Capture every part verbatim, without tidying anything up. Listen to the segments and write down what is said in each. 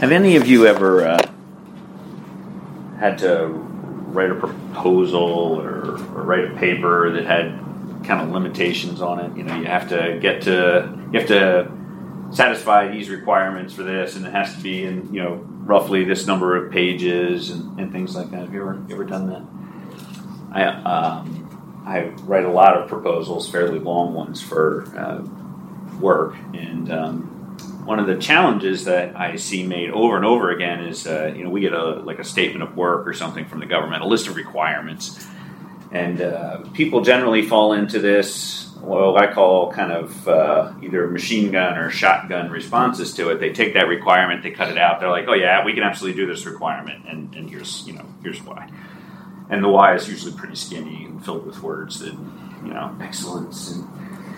Have any of you ever uh, had to write a proposal or, or write a paper that had kind of limitations on it? You know, you have to get to, you have to satisfy these requirements for this, and it has to be in, you know, roughly this number of pages and, and things like that. Have you ever, ever done that? I um, I write a lot of proposals, fairly long ones for uh, work, and um, one of the challenges that I see made over and over again is, uh, you know, we get a like a statement of work or something from the government, a list of requirements, and uh, people generally fall into this, what I call kind of uh, either machine gun or shotgun responses to it. They take that requirement, they cut it out, they're like, oh yeah, we can absolutely do this requirement, and, and here's, you know, here's why. And the why is usually pretty skinny and filled with words that, you know, excellence and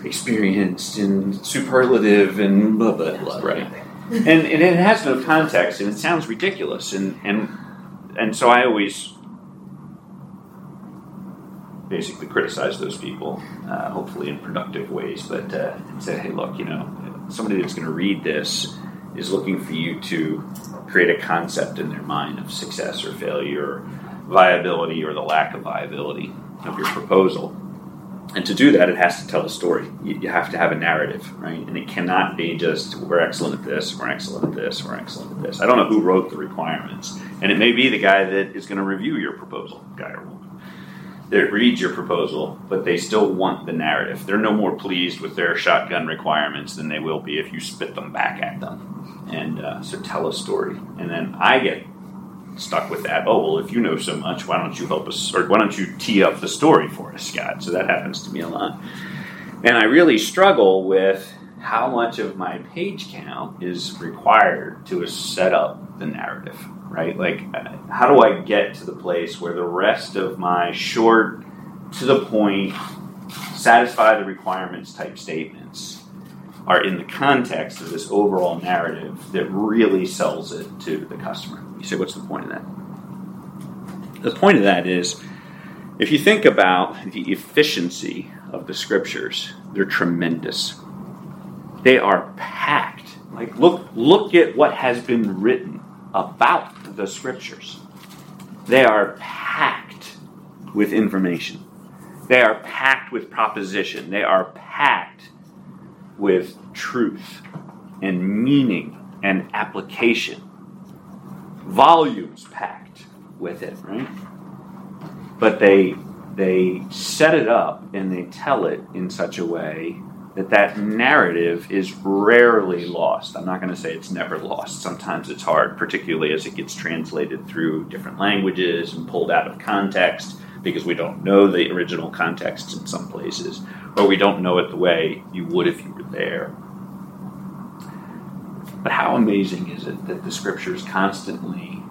experienced and superlative and blah, blah, blah, right? and, and it has no context, and it sounds ridiculous. And, and, and so I always basically criticize those people, uh, hopefully in productive ways, but uh, say, hey, look, you know, somebody that's going to read this is looking for you to create a concept in their mind of success or failure, viability or the lack of viability of your proposal. And to do that, it has to tell a story. You, you have to have a narrative, right? And it cannot be just, we're excellent at this, we're excellent at this, we're excellent at this. I don't know who wrote the requirements. And it may be the guy that is going to review your proposal, guy or woman, that reads your proposal, but they still want the narrative. They're no more pleased with their shotgun requirements than they will be if you spit them back at them. And uh, so tell a story. And then I get stuck with that. Oh, well, if you know so much, why don't you help us, or why don't you tee up the story for us, Scott? So that happens to me a lot. And I really struggle with how much of my page count is required to set up the narrative, right? Like, how do I get to the place where the rest of my short, to the point, satisfy the requirements type statements are in the context of this overall narrative that really sells it to the customer? You say, what's the point of that? The point of that is, if you think about the efficiency of the scriptures, they're tremendous. They are packed. Like, look, look at what has been written about the scriptures. They are packed with information. They are packed with proposition. They are packed with truth and meaning and application. Volumes packed with it, right? But they they set it up and they tell it in such a way that that narrative is rarely lost. I'm not going to say it's never lost. Sometimes it's hard, particularly as it gets translated through different languages and pulled out of context because we don't know the original context in some places, or we don't know it the way you would if you were there. But how amazing is it that the scriptures constantly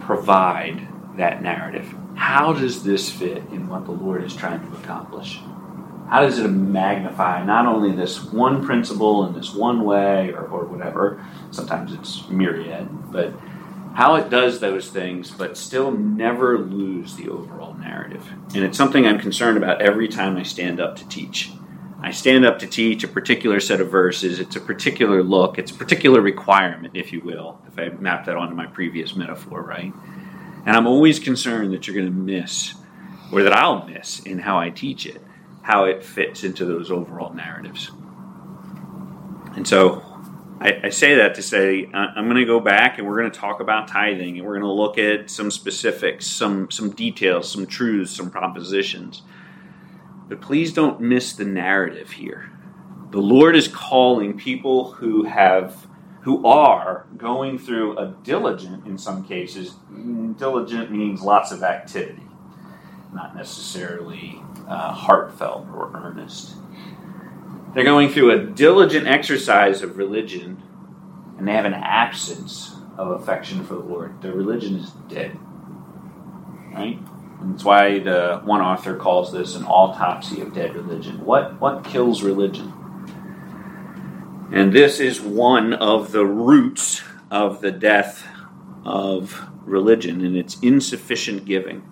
provide that narrative? How does this fit in what the Lord is trying to accomplish? How does it magnify not only this one principle in this one way or, or whatever, sometimes it's myriad, but how it does those things but still never lose the overall narrative. And it's something I'm concerned about every time I stand up to teach. I stand up to teach a particular set of verses. It's a particular look. It's a particular requirement, if you will, if I map that onto my previous metaphor, right? And I'm always concerned that you're going to miss, or that I'll miss in how I teach it, how it fits into those overall narratives. And so I, I say that to say, I'm going to go back and we're going to talk about tithing, and we're going to look at some specifics, some, some details, some truths, some propositions. But please don't miss the narrative here. The Lord is calling people who have, who are going through a diligent, in some cases, diligent means lots of activity, not necessarily uh, heartfelt or earnest. They're going through a diligent exercise of religion, and they have an absence of affection for the Lord. Their religion is dead, right? And that's why the one author calls this an autopsy of dead religion. What what kills religion? And this is one of the roots of the death of religion, and it's insufficient giving.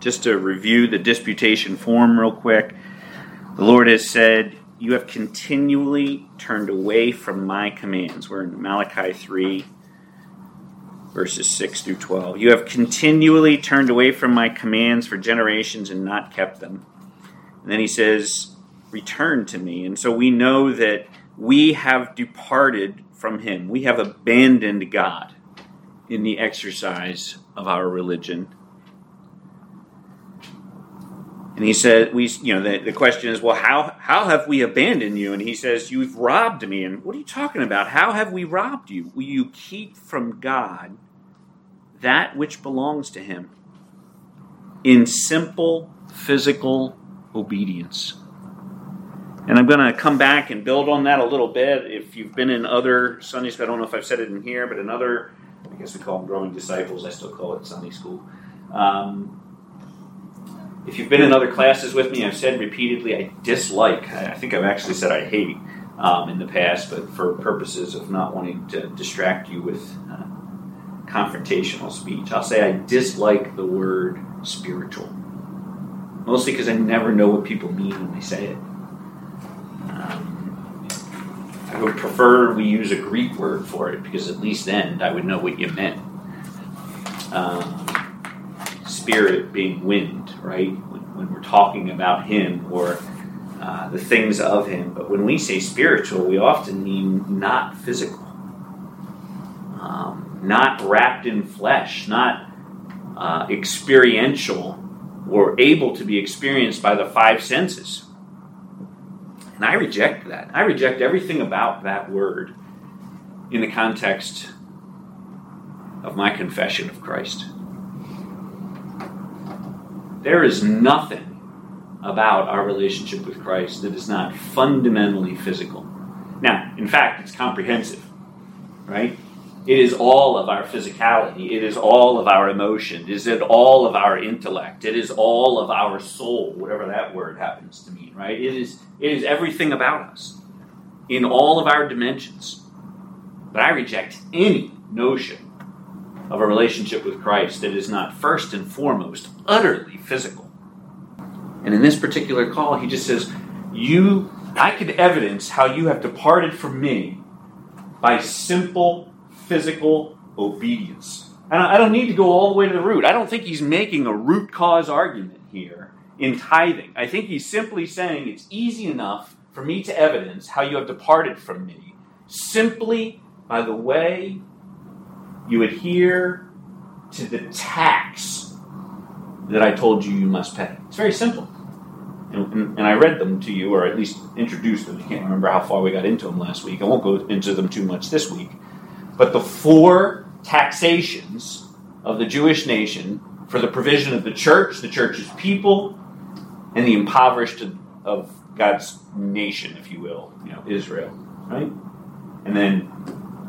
Just to review the disputation form real quick, the Lord has said, you have continually turned away from my commands. We're in Malachi three, verses six through twelve. You have continually turned away from my commands for generations and not kept them. And then he says, return to me. And so we know that we have departed from him. We have abandoned God in the exercise of our religion. And he said, we, you know, the, the question is, well, how, how have we abandoned you? And he says, you've robbed me. And what are you talking about? How have we robbed you? Will you keep from God that which belongs to him in simple physical obedience? And I'm going to come back and build on that a little bit. If you've been in other Sunday school, I don't know if I've said it in here, but in other, I guess we call them growing disciples. I still call it Sunday school. Um, If you've been in other classes with me, I've said repeatedly I dislike, I think I've actually said I hate um, in the past, but for purposes of not wanting to distract you with uh, confrontational speech, I'll say I dislike the word spiritual, mostly because I never know what people mean when they say it. Um, I would prefer we use a Greek word for it, because at least then I would know what you meant. Um, Spirit being wind, right? When, when we're talking about him or uh, the things of him. But when we say spiritual, we often mean not physical, um, not wrapped in flesh, not uh, experiential or able to be experienced by the five senses. And I reject that. I reject everything about that word in the context of my confession of Christ. There is nothing about our relationship with Christ that is not fundamentally physical. Now, in fact, it's comprehensive, right? It is all of our physicality. It is all of our emotion. It is all of our intellect. It is all of our soul, whatever that word happens to mean, right? It is, it is everything about us in all of our dimensions. But I reject any notion of a relationship with Christ that is not first and foremost utterly physical. And in this particular call, he just says, "You, I could evidence how you have departed from me by simple physical obedience." And I don't need to go all the way to the root. I don't think he's making a root cause argument here in tithing. I think he's simply saying it's easy enough for me to evidence how you have departed from me simply by the way you adhere to the tax that I told you you must pay. It's very simple. And, and, and I read them to you, or at least introduced them. I can't remember how far we got into them last week. I won't go into them too much this week. But the four taxations of the Jewish nation for the provision of the church, the church's people, and the impoverished of God's nation, if you will, you know, Israel, right? And then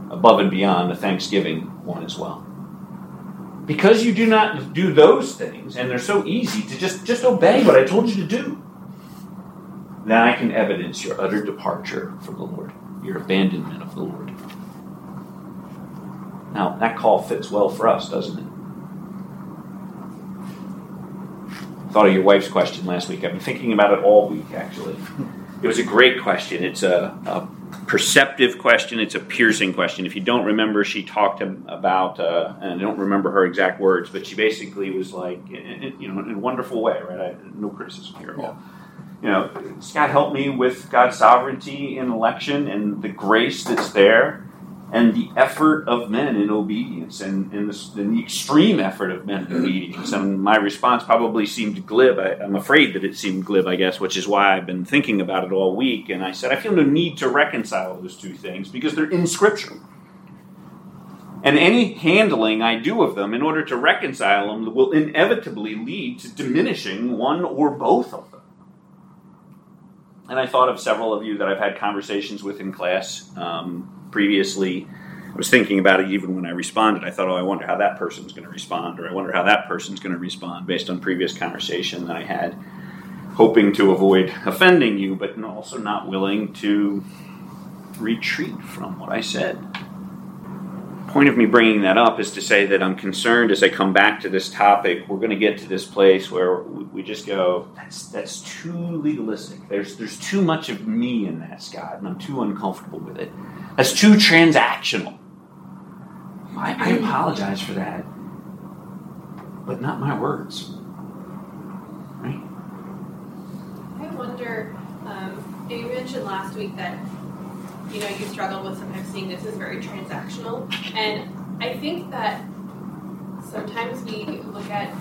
above and beyond the Thanksgiving one as well. Because you do not do those things, and they're so easy to just, just obey what I told you to do, then I can evidence your utter departure from the Lord, your abandonment of the Lord. Now, that call fits well for us, doesn't it? I thought of your wife's question last week. I've been thinking about it all week, actually. It was a great question. It's a, a perceptive question. It's a piercing question. If you don't remember, she talked about, uh, and I don't remember her exact words, but she basically was like, you know, in a wonderful way, right? I, no criticism here at all. You know, Scott, help me with God's sovereignty in election and the grace that's there and the effort of men in obedience and, and, the, and the extreme effort of men in obedience. And my response probably seemed glib. I, I'm afraid that it seemed glib, I guess, which is why I've been thinking about it all week. And I said, I feel no need to reconcile those two things because they're in Scripture. And any handling I do of them in order to reconcile them will inevitably lead to diminishing one or both of them. And I thought of several of you that I've had conversations with in class um, previously. I was thinking about it even when I responded. I thought, oh, I wonder how that person's going to respond, or I wonder how that person's going to respond based on previous conversation that I had, hoping to avoid offending you, but also not willing to retreat from what I said. point of me bringing that up is to say that I'm concerned as I come back to this topic, we're going to get to this place where we just go, that's that's too legalistic. There's there's too much of me in that, Scott, and I'm too uncomfortable with it. That's too transactional. I, I apologize for that, but not my words. Right? I wonder, um, you mentioned last week that you know, you struggle with sometimes seeing this as very transactional. And I think that sometimes we look at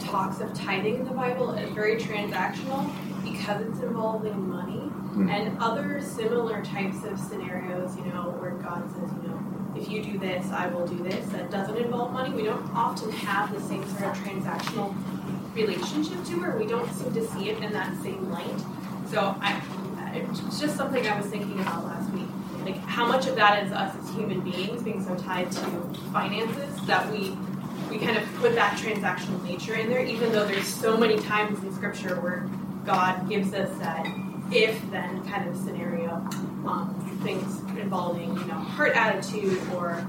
talks of tithing in the Bible as very transactional because it's involving money mm. and other similar types of scenarios, you know, where God says, you know, if you do this, I will do this. That doesn't involve money. We don't often have the same sort of transactional relationship to it. We don't seem to see it in that same light. So I... It's just something I was thinking about last week. Like, how much of that is us as human beings being so tied to finances that we we kind of put that transactional nature in there, even though there's so many times in Scripture where God gives us that if-then kind of scenario, um, things involving, you know, heart attitude or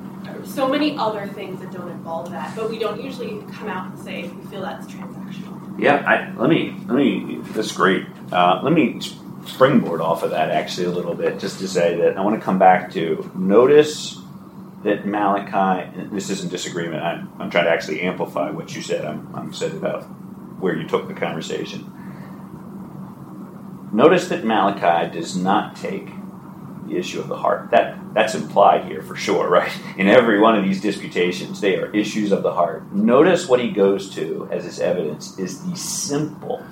so many other things that don't involve that. But we don't usually come out and say we feel that's transactional. Yeah, I, let me, let me, that's great. Uh, let me... springboard off of that actually a little bit, just to say that I want to come back to notice that Malachi, and this isn't disagreement, I'm, I'm trying to actually amplify what you said. I'm, I'm said about where you took the conversation. Notice that Malachi does not take the issue of the heart. That that's implied here for sure, right? In every one of these disputations, they are issues of the heart. Notice what he goes to as his evidence is the simple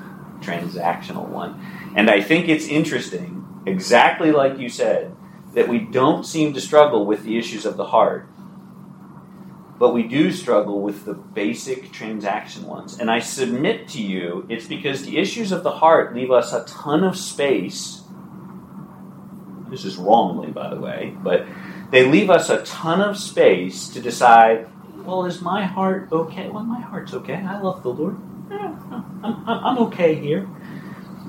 transactional one. And I think it's interesting, exactly like you said, that we don't seem to struggle with the issues of the heart, but we do struggle with the basic transaction ones. And I submit to you, it's because the issues of the heart leave us a ton of space. This is wrongly, by the way, but they leave us a ton of space to decide, well, is my heart okay? Well, my heart's okay. I love the Lord. I'm okay here.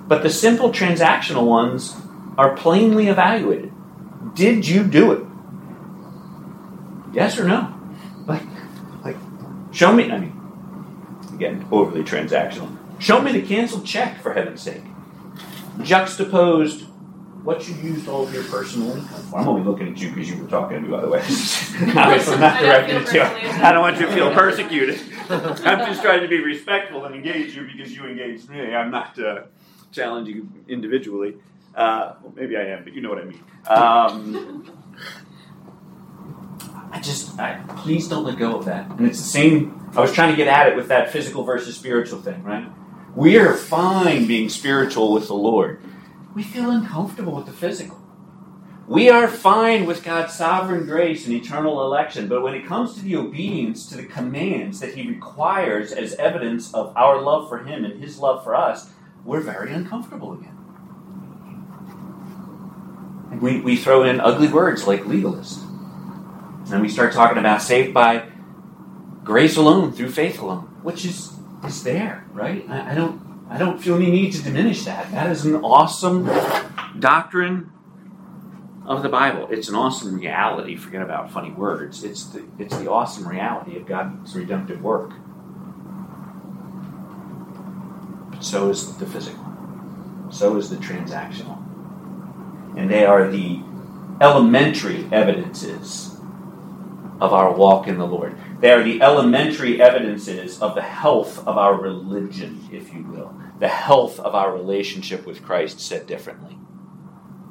But the simple transactional ones are plainly evaluated. Did you do it? Yes or no? Like, like, show me, I mean, again, overly transactional. Show me the canceled check, for heaven's sake. Juxtaposed what you used all of your personal income for. I'm only looking at you because you were talking to me, by the way. Obviously, I'm not directing it to you. I don't want you to feel persecuted. I'm just trying to be respectful and engage you because you engaged me. I'm not uh, challenging you individually. Uh, well, maybe I am, but you know what I mean. Um, I just, I, please don't let go of that. And it's the same, I was trying to get at it with that physical versus spiritual thing, right? We are fine being spiritual with the Lord. We feel uncomfortable with the physical. We are fine with God's sovereign grace and eternal election, but when it comes to the obedience to the commands that He requires as evidence of our love for Him and His love for us, we're very uncomfortable again. And we, we throw in ugly words like legalist. And then we start talking about saved by grace alone, through faith alone, which is, is there, right? I, I don't... I don't feel any need to diminish that. That is an awesome doctrine of the Bible. It's an awesome reality. Forget about funny words. It's the, it's the awesome reality of God's redemptive work. But so is the physical. So is the transactional. And they are the elementary evidences of our walk in the Lord. They are the elementary evidences of the health of our religion, if you will. The health of our relationship with Christ, said differently.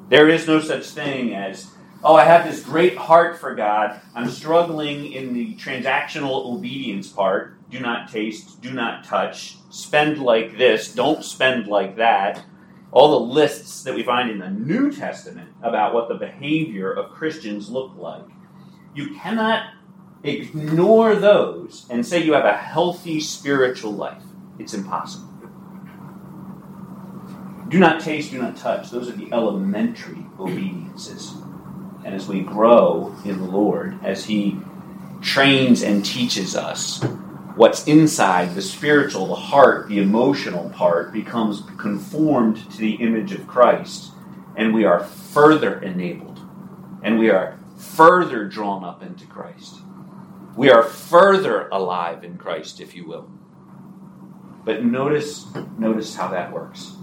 There is no such thing as, oh, I have this great heart for God. I'm struggling in the transactional obedience part. Do not taste, do not touch, spend like this, don't spend like that. All the lists that we find in the New Testament about what the behavior of Christians look like. You cannot ignore those and say you have a healthy spiritual life. It's impossible. Do not taste, do not touch. Those are the elementary obediences. And as we grow in the Lord, as He trains and teaches us, what's inside, the spiritual, the heart, the emotional part, becomes conformed to the image of Christ. And we are further enabled. And we are further drawn up into Christ. We are further alive in Christ, if you will. But notice, notice how that works.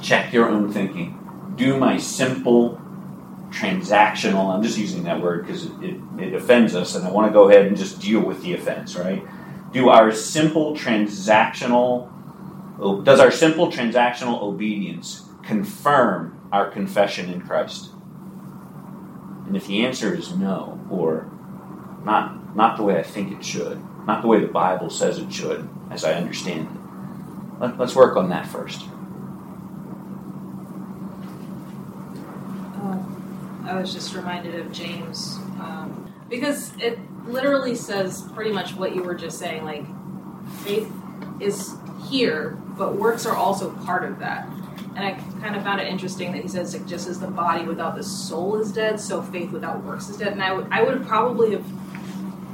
Check your own thinking. Do my simple, transactional, I'm just using that word because it, it, it offends us, and I want to go ahead and just deal with the offense, right? Do our simple transactional, does our simple transactional obedience confirm our confession in Christ? And if the answer is no, or not, not the way I think it should, not the way the Bible says it should, as I understand it, let, let's work on that first. I was just reminded of James, um, because it literally says pretty much what you were just saying, like, faith is here, but works are also part of that. And I kind of found it interesting that he says, like, just as the body without the soul is dead, so faith without works is dead. And I would, I would probably have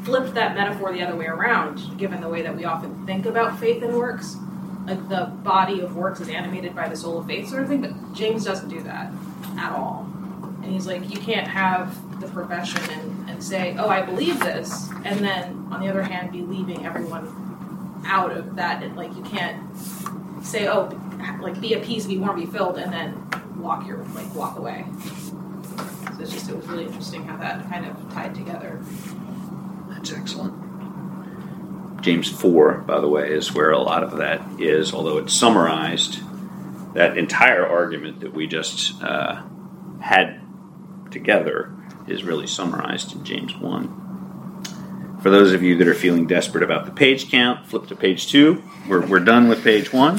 flipped that metaphor the other way around, given the way that we often think about faith and works. Like, the body of works is animated by the soul of faith sort of thing, but James doesn't do that at all. And he's like, you can't have the profession and, and say, oh, I believe this, and then, on the other hand, be leaving everyone out of that. And, like, you can't say, oh, like, be appeased, be warm, be filled, and then walk your, like, walk away. So it's just, it was really interesting how that kind of tied together. That's excellent. James four, by the way, is where a lot of that is, although it's summarized, that entire argument that we just uh, had together is really summarized in James one. For those of you that are feeling desperate about the page count, flip to page two. We're we're done with page one.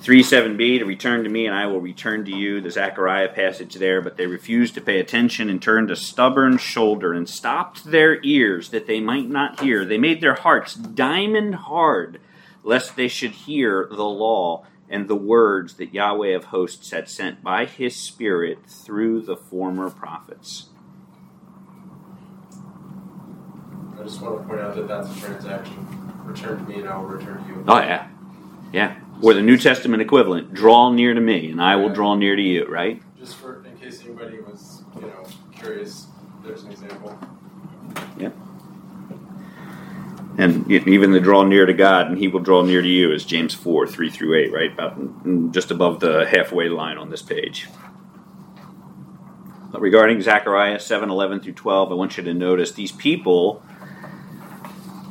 three seven b, to return to me and I will return to you, the Zechariah passage there, but they refused to pay attention and turned a stubborn shoulder and stopped their ears that they might not hear. They made their hearts diamond hard, lest they should hear the law and the words that Yahweh of hosts had sent by his Spirit through the former prophets. I just want to point out that that's a transaction. Return to me and I will return to you. Oh, yeah. Yeah. Or the New Testament equivalent, draw near to me and I will draw near to you, right? Just for, in case anybody was, you know, curious, there's an example. Yep. And even the draw near to God, and he will draw near to you, is James four, three through eight, right? About just above the halfway line on this page. But regarding Zechariah seven, eleven through twelve, I want you to notice these people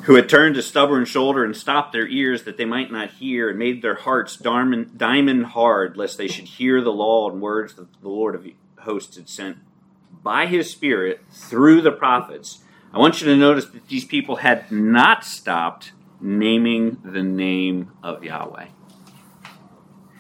who had turned a stubborn shoulder and stopped their ears that they might not hear, and made their hearts diamond hard, lest they should hear the law and words that the Lord of hosts had sent by his Spirit through the prophets. I want you to notice that these people had not stopped naming the name of Yahweh.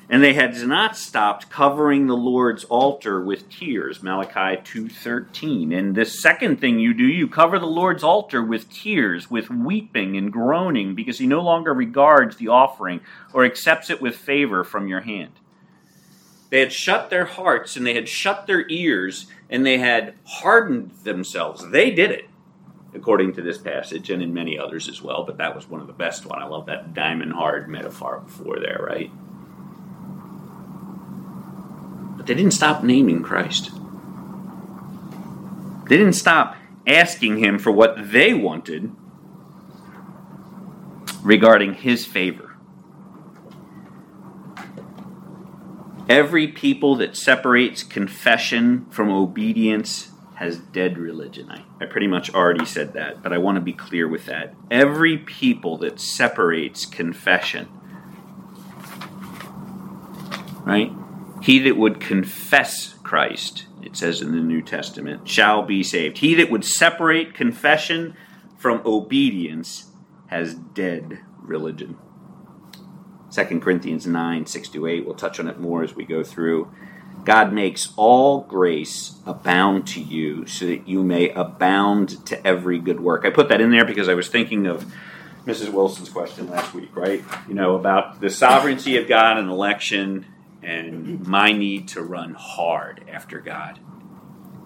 And they had not stopped covering the Lord's altar with tears, Malachi two thirteen. And this second thing you do, you cover the Lord's altar with tears, with weeping and groaning, because he no longer regards the offering or accepts it with favor from your hand. They had shut their hearts and they had shut their ears and they had hardened themselves. They did it, according to this passage, and in many others as well, but that was one of the best one. I love that diamond hard metaphor before there, right? But they didn't stop naming Christ. They didn't stop asking him for what they wanted regarding his favor. Every people that separates confession from obedience has dead religion. I, I pretty much already said that, but I want to be clear with that. Every people that separates confession, right? He that would confess Christ, it says in the New Testament, shall be saved. He that would separate confession from obedience has dead religion. Second Corinthians nine, six to eight, we'll touch on it more as we go through. God makes all grace abound to you so that you may abound to every good work. I put that in there because I was thinking of Missus Wilson's question last week, right? You know, about the sovereignty of God and election and my need to run hard after God,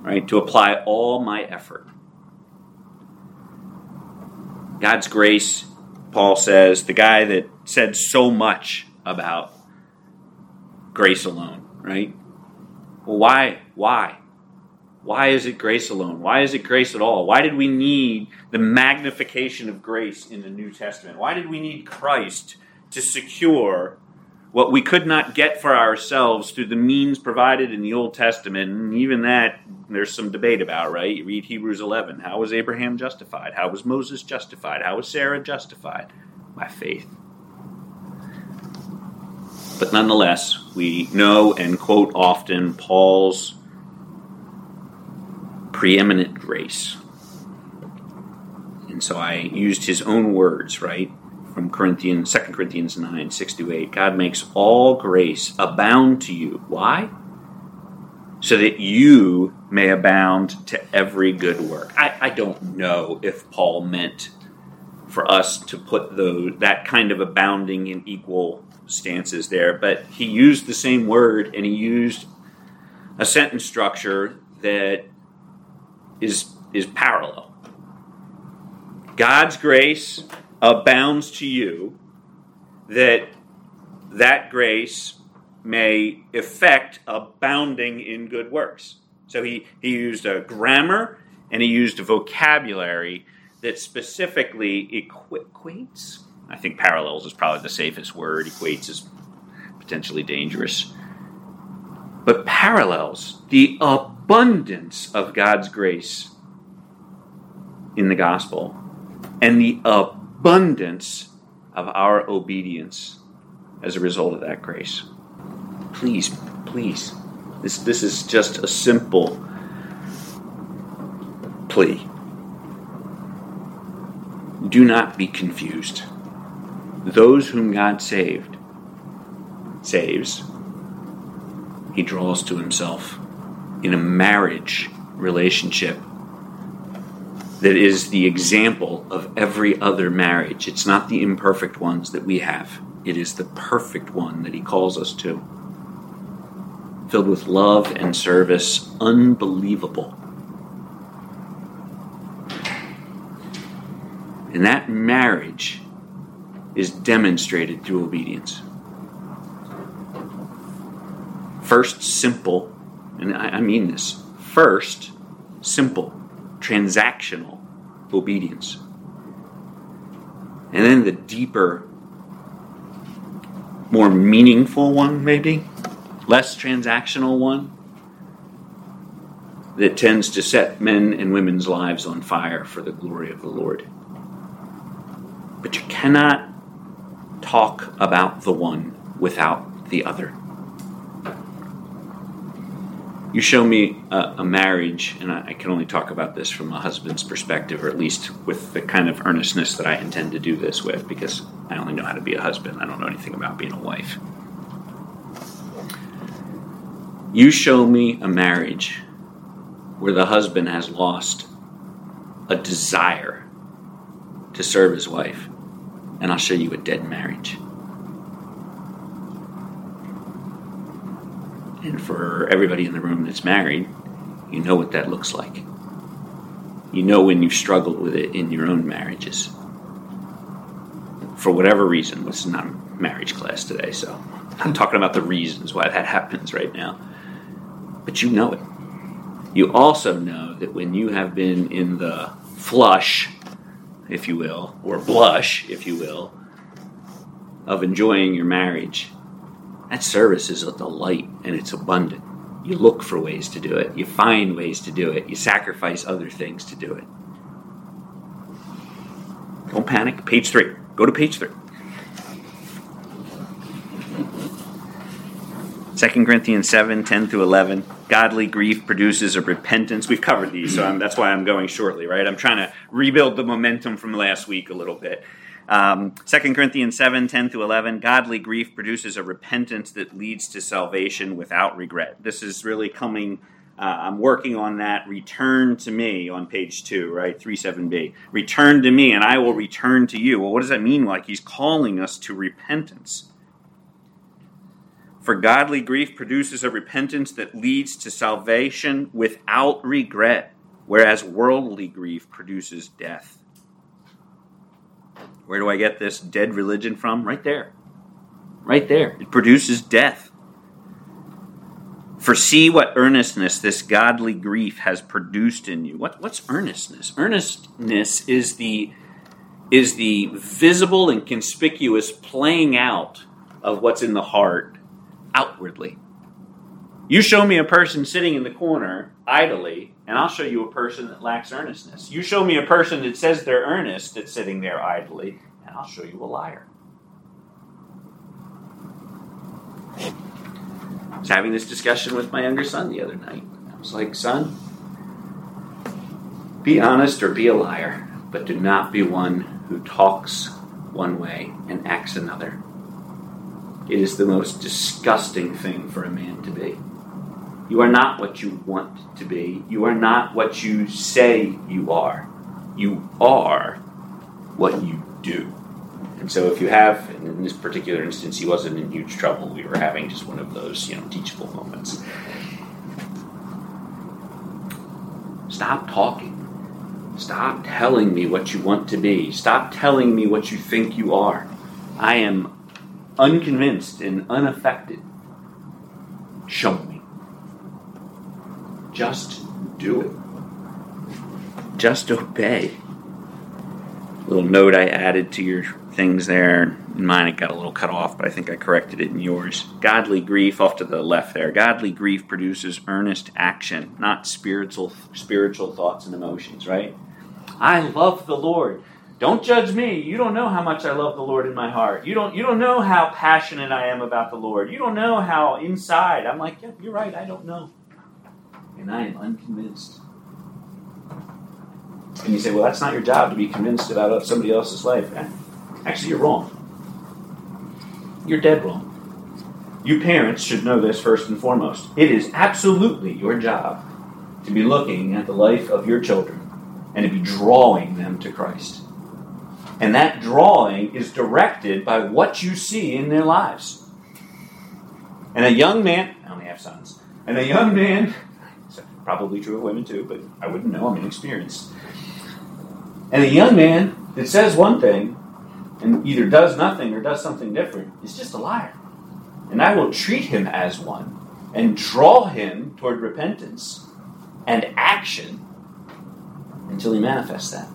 right? To apply all my effort. God's grace, Paul says, the guy that said so much about grace alone, right? Well, why? Why? Why is it grace alone? Why is it grace at all? Why did we need the magnification of grace in the New Testament? Why did we need Christ to secure what we could not get for ourselves through the means provided in the Old Testament? And even that, there's some debate about, right? You read Hebrews eleven. How was Abraham justified? How was Moses justified? How was Sarah justified? By faith. But nonetheless, we know and quote often Paul's preeminent grace. And so I used his own words, right, from Corinthians, Second Corinthians nine, six to eight. God makes all grace abound to you. Why? So that you may abound to every good work. I, I don't know if Paul meant for us to put those, that kind of abounding in equal stances there, but he used the same word and he used a sentence structure that is is parallel. God's grace abounds to you that that grace may effect abounding in good works. So he, he used a grammar and he used a vocabulary that specifically equates. I think parallels is probably the safest word. Equates is potentially dangerous. But parallels the abundance of God's grace in the gospel and the abundance of our obedience as a result of that grace. Please, please. This, this is just a simple plea. Do not be confused. Those whom God saved, saves, he draws to himself in a marriage relationship that is the example of every other marriage. It's not the imperfect ones that we have. It is the perfect one that he calls us to, filled with love and service, unbelievable. And that marriage is demonstrated through obedience. First, simple, and I mean this, first, simple, transactional obedience. And then the deeper, more meaningful one, maybe, less transactional one, that tends to set men and women's lives on fire for the glory of the Lord. But you cannot talk about the one without the other. You show me a, a marriage, and I, I can only talk about this from a husband's perspective, or at least with the kind of earnestness that I intend to do this with, because I only know how to be a husband. I don't know anything about being a wife. You show me a marriage where the husband has lost a desire to serve his wife, and I'll show you a dead marriage. And for everybody in the room that's married, you know what that looks like. You know when you've struggled with it in your own marriages. For whatever reason, this is not a marriage class today, so I'm talking about the reasons why that happens right now. But you know it. You also know that when you have been in the flush, if you will, or blush, if you will, of enjoying your marriage, that service is a delight and it's abundant. You look for ways to do it. You find ways to do it. You sacrifice other things to do it. Don't panic. Page three. Go to page three. Second Corinthians seven, ten through eleven. Godly grief produces a repentance. We've covered these, so I'm, that's why I'm going shortly, right? I'm trying to rebuild the momentum from last week a little bit. Um, Second Corinthians seven, ten through eleven. Godly grief produces a repentance that leads to salvation without regret. This is really coming, uh, I'm working on that return to me on page two, right? three seven b. Return to me and I will return to you. Well, what does that mean? Like he's calling us to repentance. For godly grief produces a repentance that leads to salvation without regret, whereas worldly grief produces death. Where do I get this dead religion from? Right there. Right there. It produces death. For see what earnestness this godly grief has produced in you. What, what's earnestness? Earnestness is the is the visible and conspicuous playing out of what's in the heart outwardly. You show me a person sitting in the corner idly, and I'll show you a person that lacks earnestness. You show me a person that says they're earnest that's sitting there idly, and I'll show you a liar. I was having this discussion with my younger son the other night. I was like, son, be honest or be a liar, but do not be one who talks one way and acts another. It is the most disgusting thing for a man to be. You are not what you want to be. You are not what you say you are. You are what you do. And so if you have, and in this particular instance, he wasn't in huge trouble. We were having just one of those, you know, teachable moments. Stop talking. Stop telling me what you want to be. Stop telling me what you think you are. I am unconvinced and unaffected. Show me. Just do it. Just obey. Little note I added to your things there. In mine it got a little cut off, but I think I corrected it in yours. Godly grief, off to the left there. Godly grief produces earnest action, not spiritual spiritual thoughts and emotions, right? I love the Lord. Don't judge me. You don't know how much I love the Lord in my heart. You don't you don't know how passionate I am about the Lord. You don't know how inside. I'm like, yep, yeah, you're right. I don't know. And I am unconvinced. And you say, well, that's not your job to be convinced about somebody else's life. Actually, you're wrong. You're dead wrong. You parents should know this first and foremost. It is absolutely your job to be looking at the life of your children and to be drawing them to Christ. And that drawing is directed by what you see in their lives. And a young man, I only have sons, and a young man, probably true of women too, but I wouldn't know, I'm inexperienced. And a young man that says one thing and either does nothing or does something different is just a liar. And I will treat him as one and draw him toward repentance and action until he manifests that.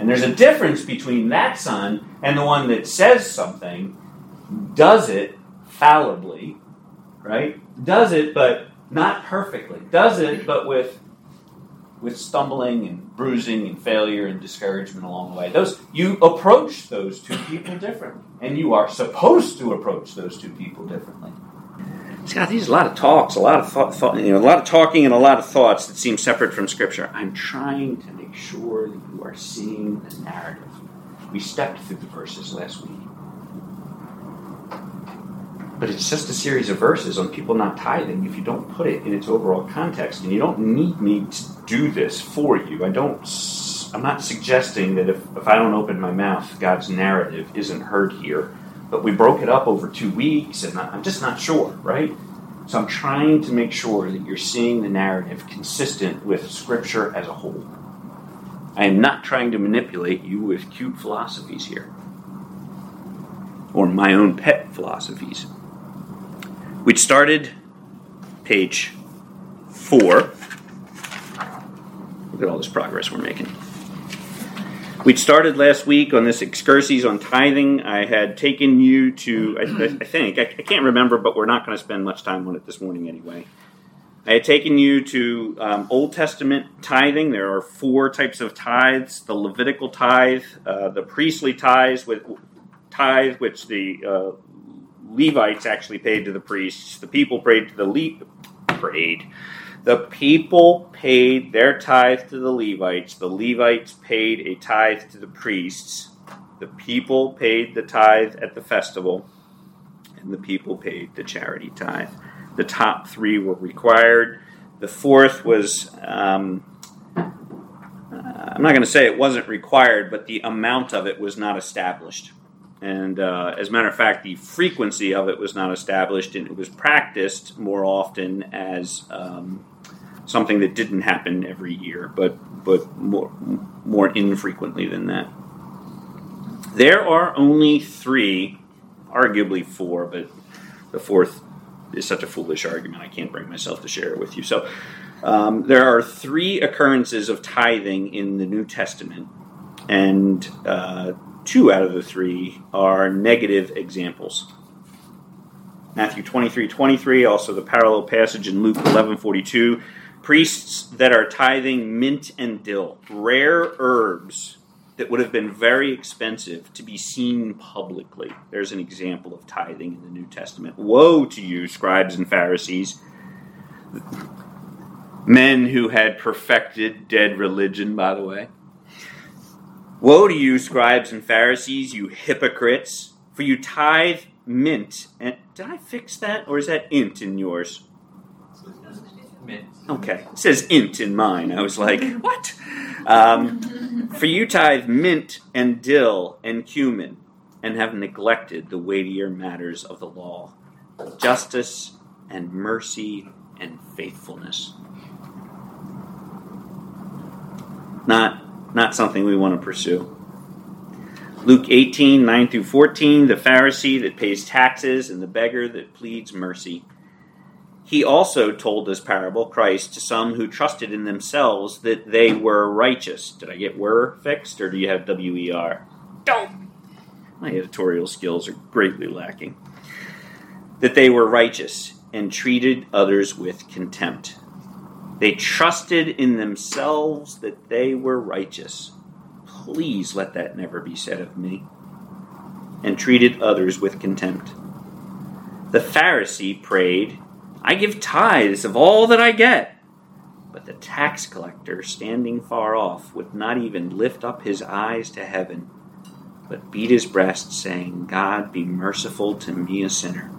And there's a difference between that son and the one that says something, does it fallibly, right? Does it, but not perfectly. Does it, but with with stumbling and bruising and failure and discouragement along the way. Those you approach those two people differently, and you are supposed to approach those two people differently. Scott, these are a lot of talks, a lot of thought, thought, you know, a lot of talking, and a lot of thoughts that seem separate from Scripture. I'm trying to make sure that you are seeing the narrative. We stepped through the verses last week, but it's just a series of verses on people not tithing if you don't put it in its overall context, and you don't need me to do this for you. I don't. I'm not suggesting that if, if I don't open my mouth, God's narrative isn't heard here. But we broke it up over two weeks, and I'm just not sure, right? So I'm trying to make sure that you're seeing the narrative consistent with Scripture as a whole. I am not trying to manipulate you with cute philosophies here, or my own pet philosophies. We'd started page four. Look at all this progress we're making. We'd started last week on this excursus on tithing. I had taken you to, I, I think, I, I can't remember, but we're not going to spend much time on it this morning anyway. I had taken you to um, Old Testament tithing. There are four types of tithes: the Levitical tithe, uh, the priestly tithes, with tithe which the uh, Levites actually paid to the priests. The people paid to the Le- prayed. The people paid their tithe to the Levites. The Levites paid a tithe to the priests. The people paid the tithe at the festival. And the people paid the charity tithe. The top three were required. The fourth was, um, uh, I'm not going to say it wasn't required, but the amount of it was not established. And uh, as a matter of fact, the frequency of it was not established, and it was practiced more often as um, something that didn't happen every year, but but more more infrequently than that. There are only three, arguably four, but the fourth is such a foolish argument, I can't bring myself to share it with you. So um, there are three occurrences of tithing in the New Testament, and uh, two out of the three are negative examples. Matthew twenty-three twenty-three, also the parallel passage in Luke eleven forty-two. Priests that are tithing mint and dill, rare herbs that would have been very expensive to be seen publicly. There's an example of tithing in the New Testament. Woe to you, scribes and Pharisees, men who had perfected dead religion, by the way. Woe to you, scribes and Pharisees, you hypocrites, for you tithe mint, and did I fix that, or is that int in yours? Mint. Okay, it says int in mine. I was like, what? Um, for you tithe mint and dill and cumin, and have neglected the weightier matters of the law, justice and mercy and faithfulness. Not, not something we want to pursue. Luke eighteen, nine through fourteen, the Pharisee that pays taxes and the beggar that pleads mercy. He also told this parable, Christ, to some who trusted in themselves that they were righteous. Did I get were fixed, or do you have W E R? Don't! My editorial skills are greatly lacking. That they were righteous and treated others with contempt. They trusted in themselves that they were righteous. Please let that never be said of me. And treated others with contempt. The Pharisee prayed, I give tithes of all that I get. But the tax collector, standing far off, would not even lift up his eyes to heaven, but beat his breast, saying, God, be merciful to me, a sinner.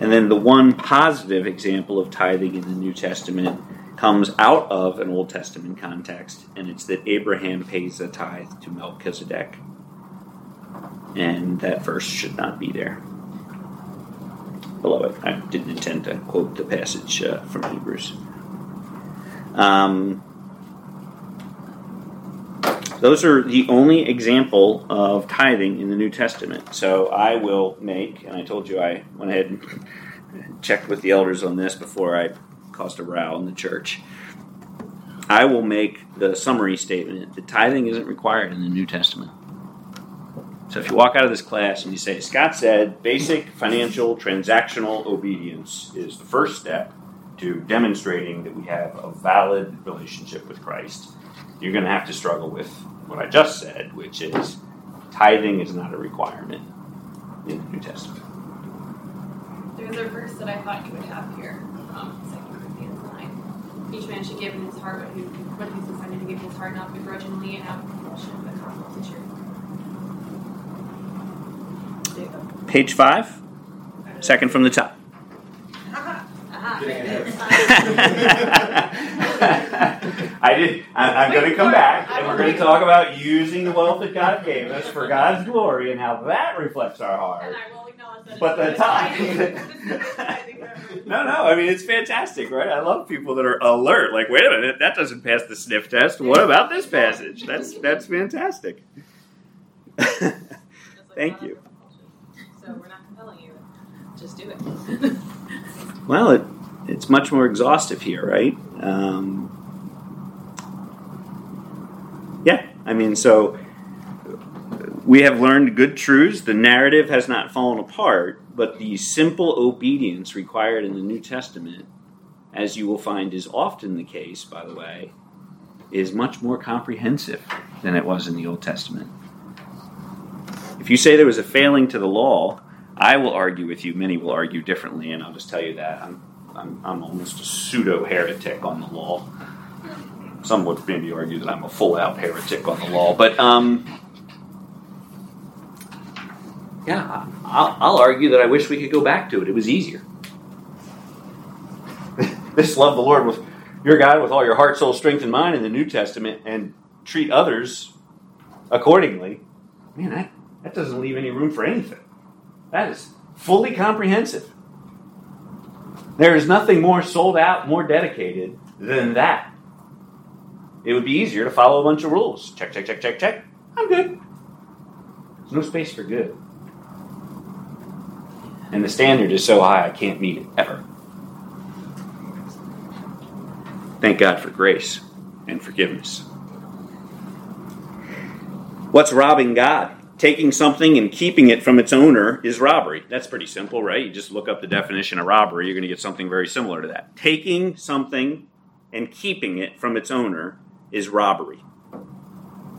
And then the one positive example of tithing in the New Testament comes out of an Old Testament context, and it's that Abraham pays a tithe to Melchizedek. And that verse should not be there. Below it. I didn't intend to quote the passage uh, from Hebrews. Um, those are the only example of tithing in the New Testament. So I will make, and I told you I went ahead and checked with the elders on this before I caused a row in the church. I will make the summary statement that tithing isn't required in the New Testament. So if you walk out of this class and you say, Scott said basic financial transactional obedience is the first step to demonstrating that we have a valid relationship with Christ, you're going to have to struggle with what I just said, which is tithing is not a requirement in the New Testament. There's a verse that I thought you would have here. Um, Each man should give in his heart what he what he's decided to give in his heart, not begrudgingly and out of compulsion, but not to cheer. Page five, second from the top. Uh-huh. Uh-huh. I did. I, I'm going to come back, and we're going to talk about using the wealth that God gave us for God's glory and how that reflects our heart. And I will acknowledge that. But the time. No, no, I mean, it's fantastic, right? I love people that are alert, like, wait a minute, that doesn't pass the sniff test. What about this passage? That's that's fantastic. Thank you. So we're not compelling you. Just do it. Well, it it's much more exhaustive here, right? Um, yeah, I mean, so we have learned good truths. The narrative has not fallen apart. But the simple obedience required in the New Testament, as you will find is often the case, by the way, is much more comprehensive than it was in the Old Testament. If you say there was a failing to the law, I will argue with you. Many will argue differently, and I'll just tell you that. I'm, I'm, I'm almost a pseudo-heretic on the law. Some would maybe argue that I'm a full-out heretic on the law. But... um. Yeah, I'll, I'll argue that I wish we could go back to it. It was easier. This love the Lord with your God with all your heart, soul, strength, and mind in the New Testament and treat others accordingly. Man, that, that doesn't leave any room for anything. That is fully comprehensive. There is nothing more sold out, more dedicated than that. It would be easier to follow a bunch of rules. Check, check, check, check, check. I'm good. There's no space for good. And the standard is so high I can't meet it ever. Thank God for grace and forgiveness. What's robbing God? Taking something and keeping it from its owner is robbery. That's pretty simple, right? You just look up the definition of robbery. You're going to get something very similar to that. Taking something and keeping it from its owner is robbery.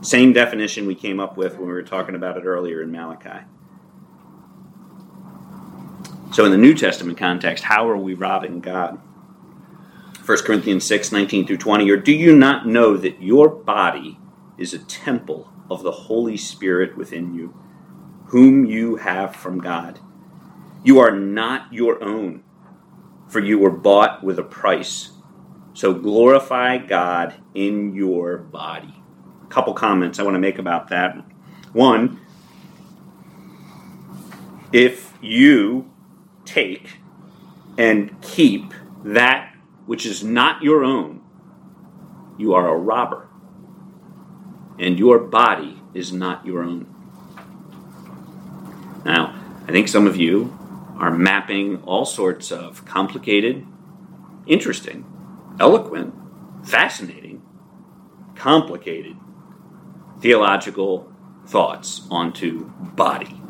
Same definition we came up with when we were talking about it earlier in Malachi. So in the New Testament context, how are we robbing God? First Corinthians six, nineteen through twenty, or do you not know that your body is a temple of the Holy Spirit within you, whom you have from God? You are not your own, for you were bought with a price. So glorify God in your body. A couple comments I want to make about that. One, if you take and keep that which is not your own, you are a robber, and your body is not your own. Now, I think some of you are mapping all sorts of complicated, interesting, eloquent, fascinating, complicated theological thoughts onto body.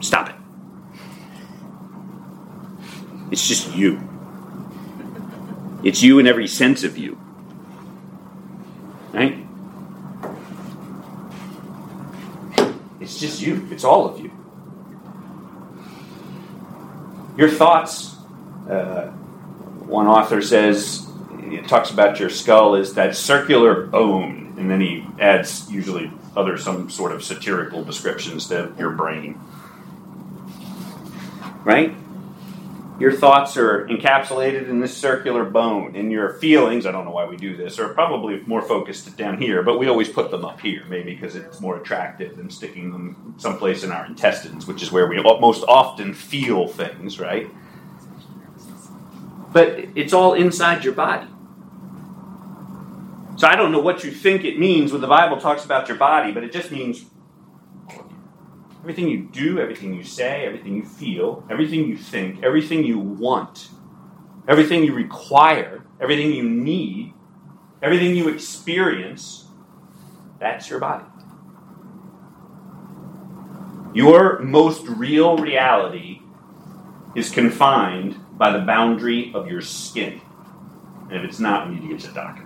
Stop it. It's just you. It's you in every sense of you. Right? It's just you. It's all of you. Your thoughts, uh, one author says, it talks about your skull is that circular bone, and then he adds usually other some sort of satirical descriptions to your brain. Right? Your thoughts are encapsulated in this circular bone, and your feelings, I don't know why we do this, are probably more focused down here, but we always put them up here, maybe because it's more attractive than sticking them someplace in our intestines, which is where we most often feel things, right? But it's all inside your body. So I don't know what you think it means when the Bible talks about your body, but it just means everything you do, everything you say, everything you feel, everything you think, everything you want, everything you require, everything you need, everything you experience, that's your body. Your most real reality is confined by the boundary of your skin. And if it's not, we need to get to the doctor.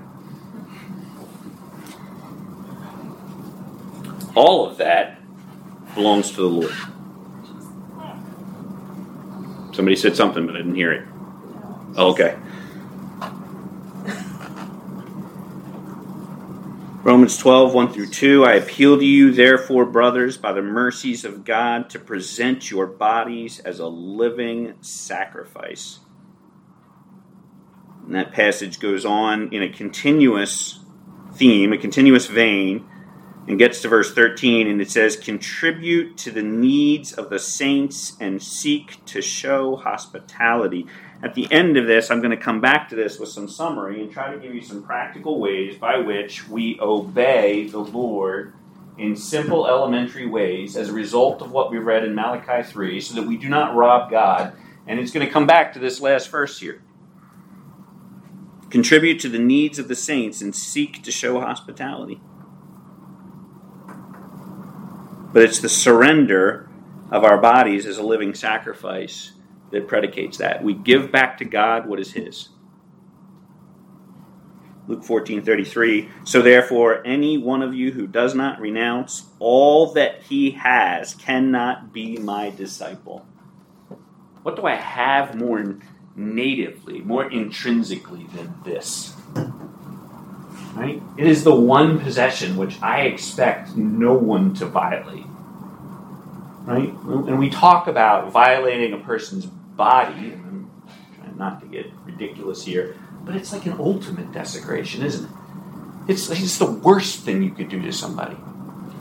All of that belongs to the Lord. Somebody said something, but I didn't hear it. Oh, okay. Romans twelve, one through two, I appeal to you, therefore, brothers, by the mercies of God, to present your bodies as a living sacrifice. And that passage goes on in a continuous theme, a continuous vein, and gets to verse thirteen, and it says, contribute to the needs of the saints and seek to show hospitality. At the end of this, I'm going to come back to this with some summary and try to give you some practical ways by which we obey the Lord in simple elementary ways as a result of what we read in Malachi three, so that we do not rob God. And it's going to come back to this last verse here. Contribute to the needs of the saints and seek to show hospitality. But it's the surrender of our bodies as a living sacrifice that predicates that. We give back to God what is His. Luke fourteen thirty-three, so therefore any one of you who does not renounce all that he has cannot be my disciple. What do I have more natively, more intrinsically than this? Right? It is the one possession which I expect no one to violate. Right? And we talk about violating a person's body, and I'm trying not to get ridiculous here, but it's like an ultimate desecration, isn't it? It's, it's the worst thing you could do to somebody.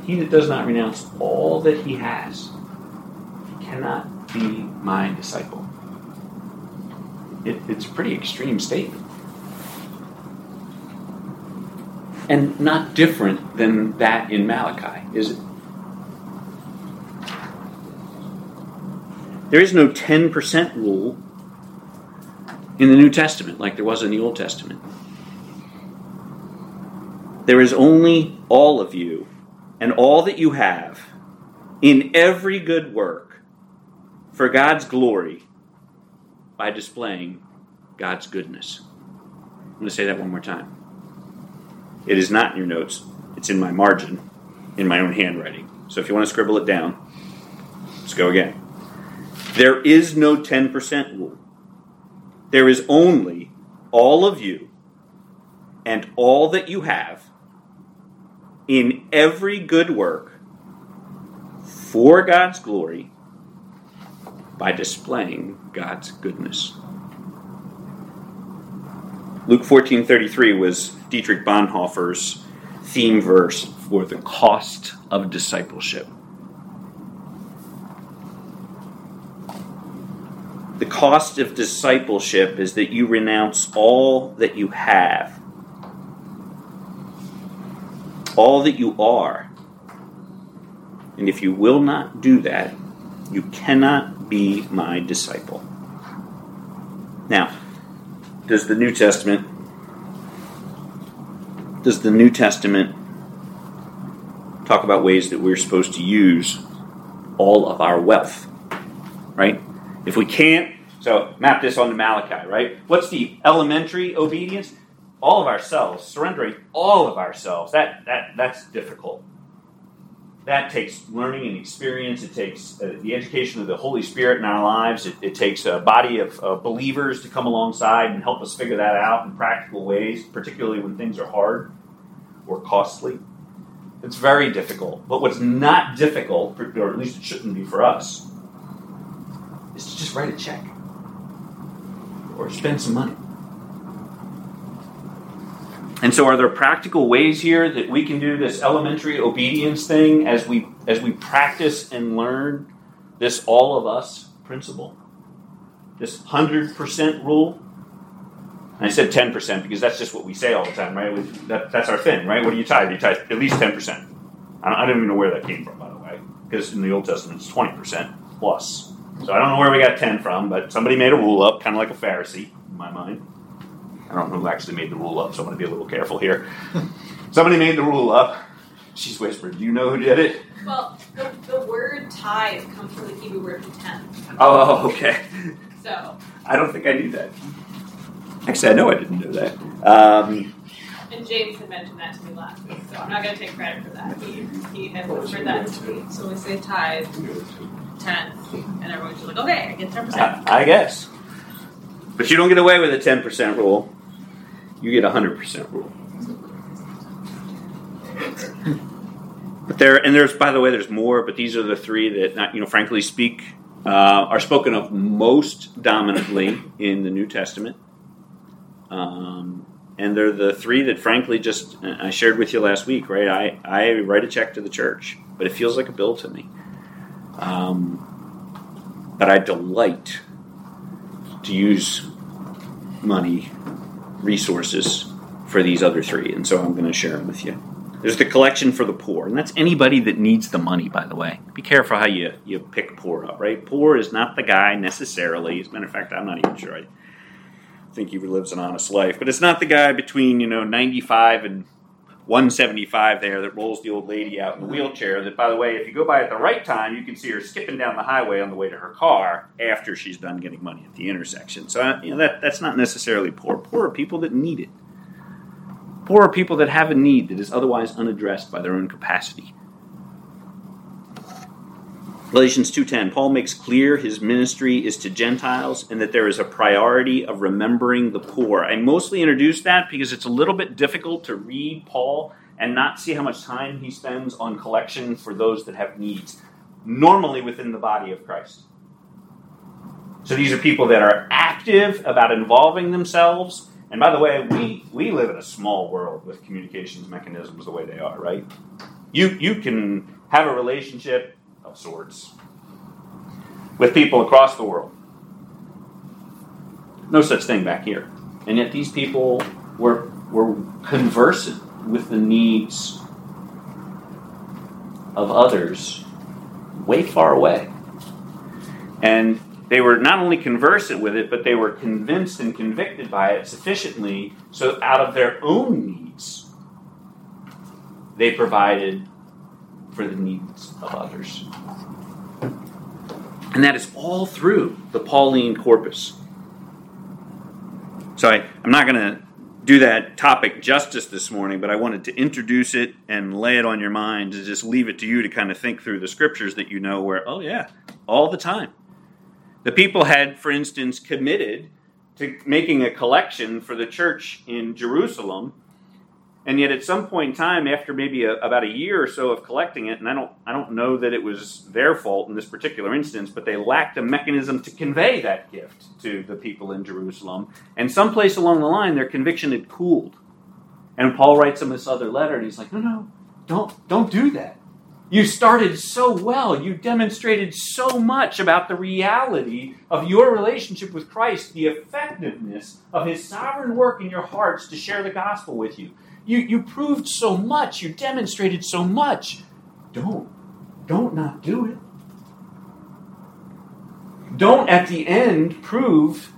He that does not renounce all that he has cannot be my disciple. It, it's a pretty extreme statement. And not different than that in Malachi, is it? There is no ten percent rule in the New Testament like there was in the Old Testament. There is only all of you and all that you have in every good work for God's glory by displaying God's goodness. I'm going to say that one more time. It is not in your notes. It's in my margin, in my own handwriting. So if you want to scribble it down, let's go again. There is no ten percent rule. There is only all of you and all that you have in every good work for God's glory by displaying God's goodness. Luke fourteen thirty-three was Dietrich Bonhoeffer's theme verse for the cost of discipleship. The cost of discipleship is that you renounce all that you have, all that you are. And if you will not do that, you cannot be my disciple. Now, does the New Testament does the New Testament talk about ways that we're supposed to use all of our wealth, right? If we can't, so map this onto Malachi, right? What's the elementary obedience? All of ourselves, surrendering all of ourselves. That that that's difficult. That takes learning and experience. It takes uh, the education of the Holy Spirit in our lives. It, it takes a body of uh, believers to come alongside and help us figure that out in practical ways, particularly when things are hard or costly. It's very difficult. But what's not difficult, or at least it shouldn't be for us, is to just write a check or spend some money. And so are there practical ways here that we can do this elementary obedience thing as we as we practice and learn this all of us principle? This one hundred percent rule? And I said ten percent because that's just what we say all the time, right? We, that, that's our thing, right? What do you tithe? You tithe at least ten percent. I don't, I don't even know where that came from, by the way, because in the Old Testament it's twenty percent plus. So I don't know where we got ten from, but somebody made a rule up, kind of like a Pharisee in my mind. I don't know who actually made the rule up, so I'm going to be a little careful here. Somebody made the rule up. She's whispered, do you know who did it? Well, the, the word tithe comes from the Hebrew word for ten. Oh, okay. So I don't think I knew that. Actually, I know I didn't know that. Um, and James had mentioned that to me last week, so I'm not going to take credit for that. He, he had whispered that to me. So we say tithe, ten, and everyone's just like, okay, I get ten percent. I, I guess. But you don't get away with a ten percent rule. You get a one hundred percent rule. But there, and there's, by the way, there's more, but these are the three that, not, you know, frankly speak, uh, are spoken of most dominantly in the New Testament. Um, and they're the three that, frankly, just, I shared with you last week, right? I, I write a check to the church, but it feels like a bill to me. Um, but I delight to use money, resources for these other three. And so I'm going to share them with you. There's the collection for the poor. And that's anybody that needs the money, by the way. Be careful how you, you pick poor up, right? Poor is not the guy necessarily. As a matter of fact, I'm not even sure. I think he lives an honest life. But it's not the guy between, you know, ninety-five and one seventy-five there that rolls the old lady out in the wheelchair that, by the way, if you go by at the right time, you can see her skipping down the highway on the way to her car after she's done getting money at the intersection. So, you know, that that's not necessarily poor. Poor are people that need it. Poor are people that have a need that is otherwise unaddressed by their own capacity. Galatians two ten, Paul makes clear his ministry is to Gentiles and that there is a priority of remembering the poor. I mostly introduced that because it's a little bit difficult to read Paul and not see how much time he spends on collection for those that have needs, normally within the body of Christ. So these are people that are active about involving themselves. And by the way, we, we live in a small world with communications mechanisms the way they are, right? You, you can have a relationship of sorts with people across the world. No such thing back here. And yet these people were were conversant with the needs of others way far away. And they were not only conversant with it, but they were convinced and convicted by it sufficiently so out of their own needs, they provided for the needs of others. And that is all through the Pauline corpus. So I, I'm not going to do that topic justice this morning, but I wanted to introduce it and lay it on your mind to just leave it to you to kind of think through the scriptures that you know where, oh yeah, all the time. The people had, for instance, committed to making a collection for the church in Jerusalem, and yet at some point in time, after maybe a, about a year or so of collecting it, and I don't, I don't know that it was their fault in this particular instance, but they lacked a mechanism to convey that gift to the people in Jerusalem. And someplace along the line, their conviction had cooled. And Paul writes them this other letter, and he's like, no, no, don't, don't do that. You started so well. You demonstrated so much about the reality of your relationship with Christ, the effectiveness of his sovereign work in your hearts to share the gospel with you. You you proved so much. You demonstrated so much. Don't. Don't not do it. Don't at the end prove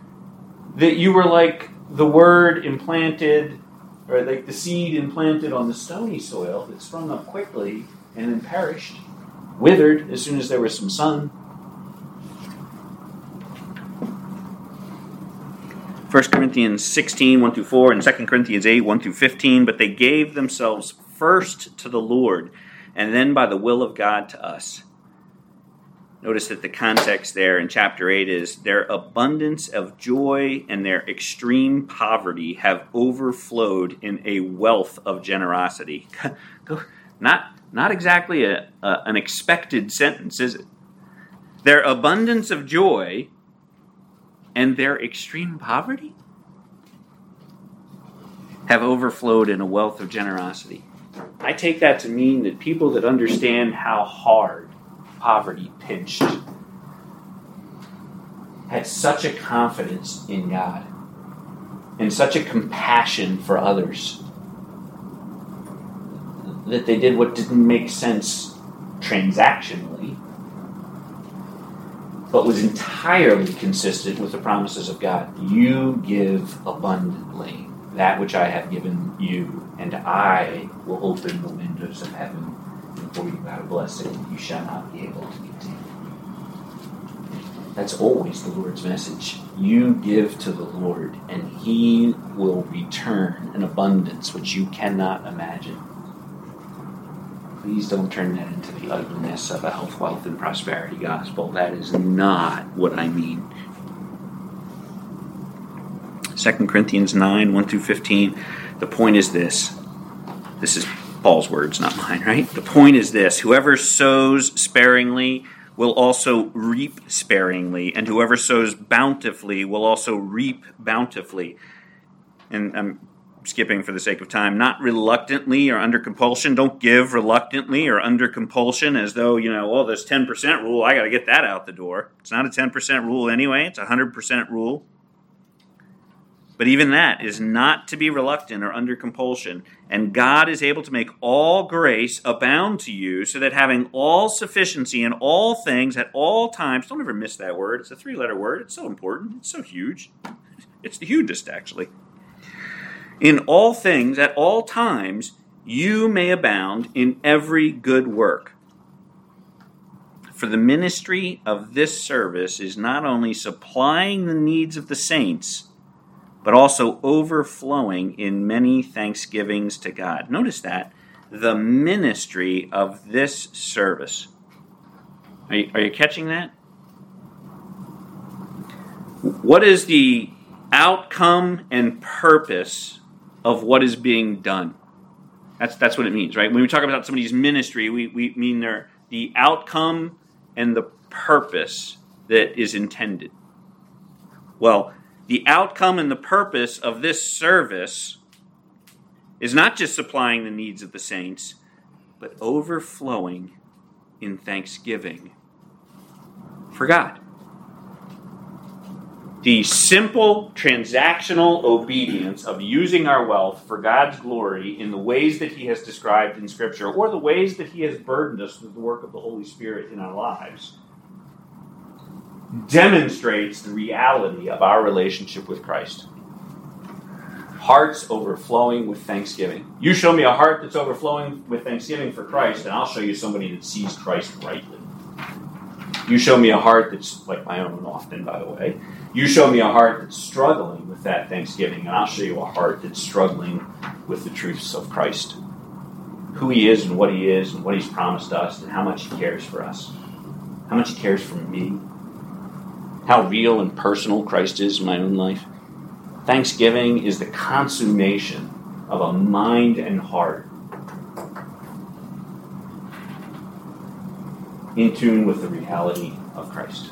that you were like the word implanted, or like the seed implanted on the stony soil that sprung up quickly and then perished, withered as soon as there was some sun. First Corinthians sixteen, one through four, and Second Corinthians eight, one through fifteen. But they gave themselves first to the Lord, and then by the will of God to us. Notice that the context there in chapter eight is, their abundance of joy and their extreme poverty have overflowed in a wealth of generosity. Not, not exactly a, a, an expected sentence, is it? Their abundance of joy and their extreme poverty have overflowed in a wealth of generosity. I take that to mean that people that understand how hard poverty pinched had such a confidence in God and such a compassion for others that they did what didn't make sense transactionally, but was entirely consistent with the promises of God. You give abundantly that which I have given you, and I will open the windows of heaven and pour you out a blessing you shall not be able to contain. That's always the Lord's message. You give to the Lord, and he will return an abundance which you cannot imagine. Please don't turn that into the ugliness of a health, wealth, and prosperity gospel. That is not what I mean. Second Corinthians nine, one through fifteen. The point is this. This is Paul's words, not mine, right? The point is this. Whoever sows sparingly will also reap sparingly, and whoever sows bountifully will also reap bountifully. And I'm skipping for the sake of time, not reluctantly or under compulsion. Don't give reluctantly or under compulsion as though, you know, oh, this ten percent rule, I got to get that out the door. It's not a ten percent rule anyway. It's a one hundred percent rule. But even that is not to be reluctant or under compulsion. And God is able to make all grace abound to you so that having all sufficiency in all things at all times, don't ever miss that word. It's a three-letter word. It's so important. It's so huge. It's the hugest, actually. In all things, at all times, you may abound in every good work. For the ministry of this service is not only supplying the needs of the saints, but also overflowing in many thanksgivings to God. Notice that, the ministry of this service. Are you, are you catching that? What is the outcome and purpose of what is being done? That's that's what it means, right? When we talk about somebody's ministry, we, we mean their the outcome and the purpose that is intended. Well, the outcome and the purpose of this service is not just supplying the needs of the saints, but overflowing in thanksgiving for God. The simple transactional obedience of using our wealth for God's glory in the ways that he has described in Scripture, or the ways that he has burdened us with the work of the Holy Spirit in our lives, demonstrates the reality of our relationship with Christ. Hearts overflowing with thanksgiving. You show me a heart that's overflowing with thanksgiving for Christ, and I'll show you somebody that sees Christ rightly. You show me a heart that's like my own often, by the way. You show me a heart that's struggling with that thanksgiving, and I'll show you a heart that's struggling with the truths of Christ. Who he is and what he is and what he's promised us and how much he cares for us. How much he cares for me. How real and personal Christ is in my own life. Thanksgiving is the consummation of a mind and heart in tune with the reality of Christ.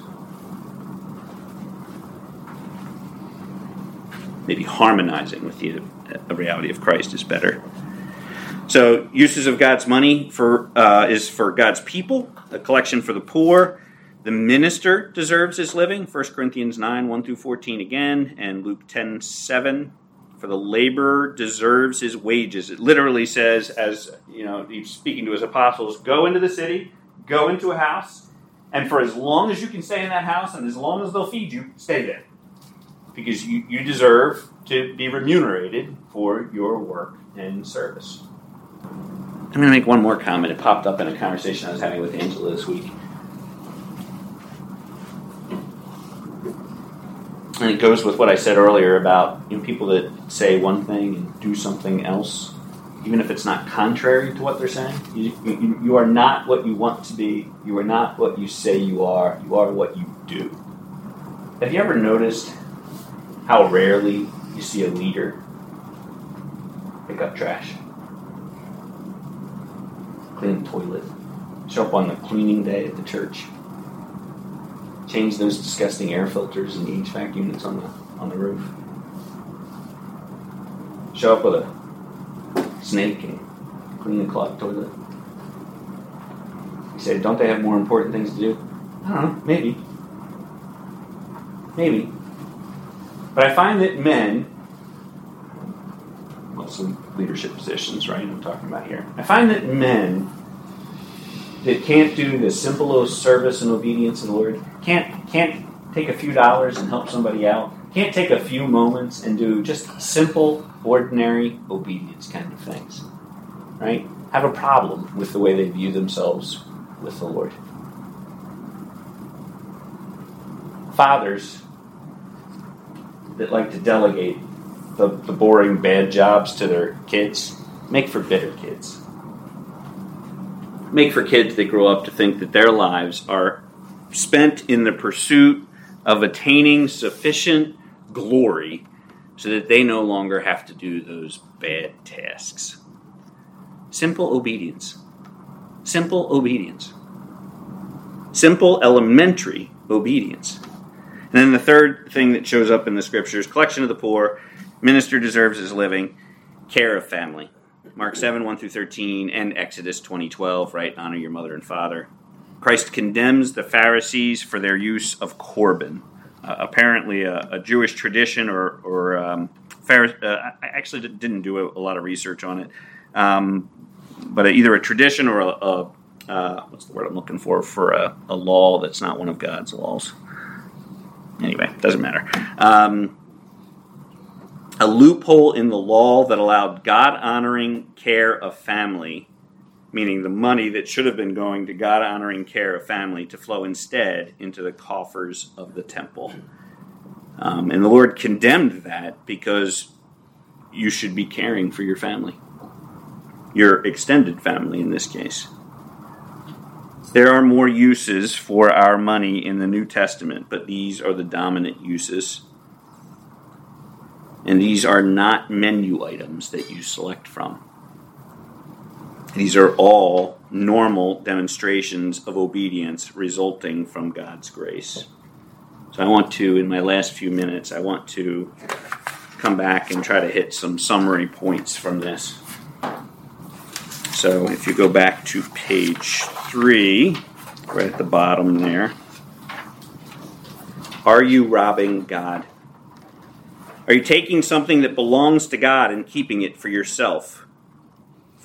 Maybe harmonizing with the, the reality of Christ is better. So, uses of God's money for uh, is for God's people, a collection for the poor. The minister deserves his living, First Corinthians nine, one through fourteen again, and Luke ten, seven. For the laborer deserves his wages. It literally says, as you know, he's speaking to his apostles, go into the city, go into a house, and for as long as you can stay in that house and as long as they'll feed you, stay there. Because you, you deserve to be remunerated for your work and service. I'm going to make one more comment. It popped up in a conversation I was having with Angela this week. And it goes with what I said earlier about you know, people that say one thing and do something else, even if it's not contrary to what they're saying. You, you, you are not what you want to be. You are not what you say you are. You are what you do. Have you ever noticed how rarely you see a leader pick up trash? Clean the toilet, show up on the cleaning day at the church, change those disgusting air filters and H V A C units on the on the roof, show up with a snake and clean the clogged toilet. You say, don't they have more important things to do? I don't know, maybe. Maybe. But I find that men, mostly leadership positions, right, I'm talking about here. I find that men that can't do the simple service and obedience in the Lord, can't can't take a few dollars and help somebody out, can't take a few moments and do just simple, ordinary obedience kind of things, right? Have a problem with the way they view themselves with the Lord. Fathers that like to delegate The, the boring, bad jobs to their kids, make for bitter kids. Make for kids that grow up to think that their lives are spent in the pursuit of attaining sufficient glory so that they no longer have to do those bad tasks. Simple obedience. Simple obedience. Simple elementary obedience. And then the third thing that shows up in the scriptures, collection of the poor, minister deserves his living, care of family. Mark seven, one through thirteen, and Exodus twenty, twelve, right? Honor your mother and father. Christ condemns the Pharisees for their use of korban. Uh, apparently a, a Jewish tradition or, or um, Pharise- uh, I actually didn't do a, a lot of research on it, um, but either a tradition or a, a uh, what's the word I'm looking for, for a, a law that's not one of God's laws. Anyway, doesn't matter. Um A loophole in the law that allowed God-honoring care of family, meaning the money that should have been going to God-honoring care of family, to flow instead into the coffers of the temple. Um, and the Lord condemned that because you should be caring for your family, your extended family in this case. There are more uses for our money in the New Testament, but these are the dominant uses. And these are not menu items that you select from. These are all normal demonstrations of obedience resulting from God's grace. So I want to, in my last few minutes, I want to come back and try to hit some summary points from this. So if you go back to page three, right at the bottom there. Are you robbing God? Are you taking something that belongs to God and keeping it for yourself?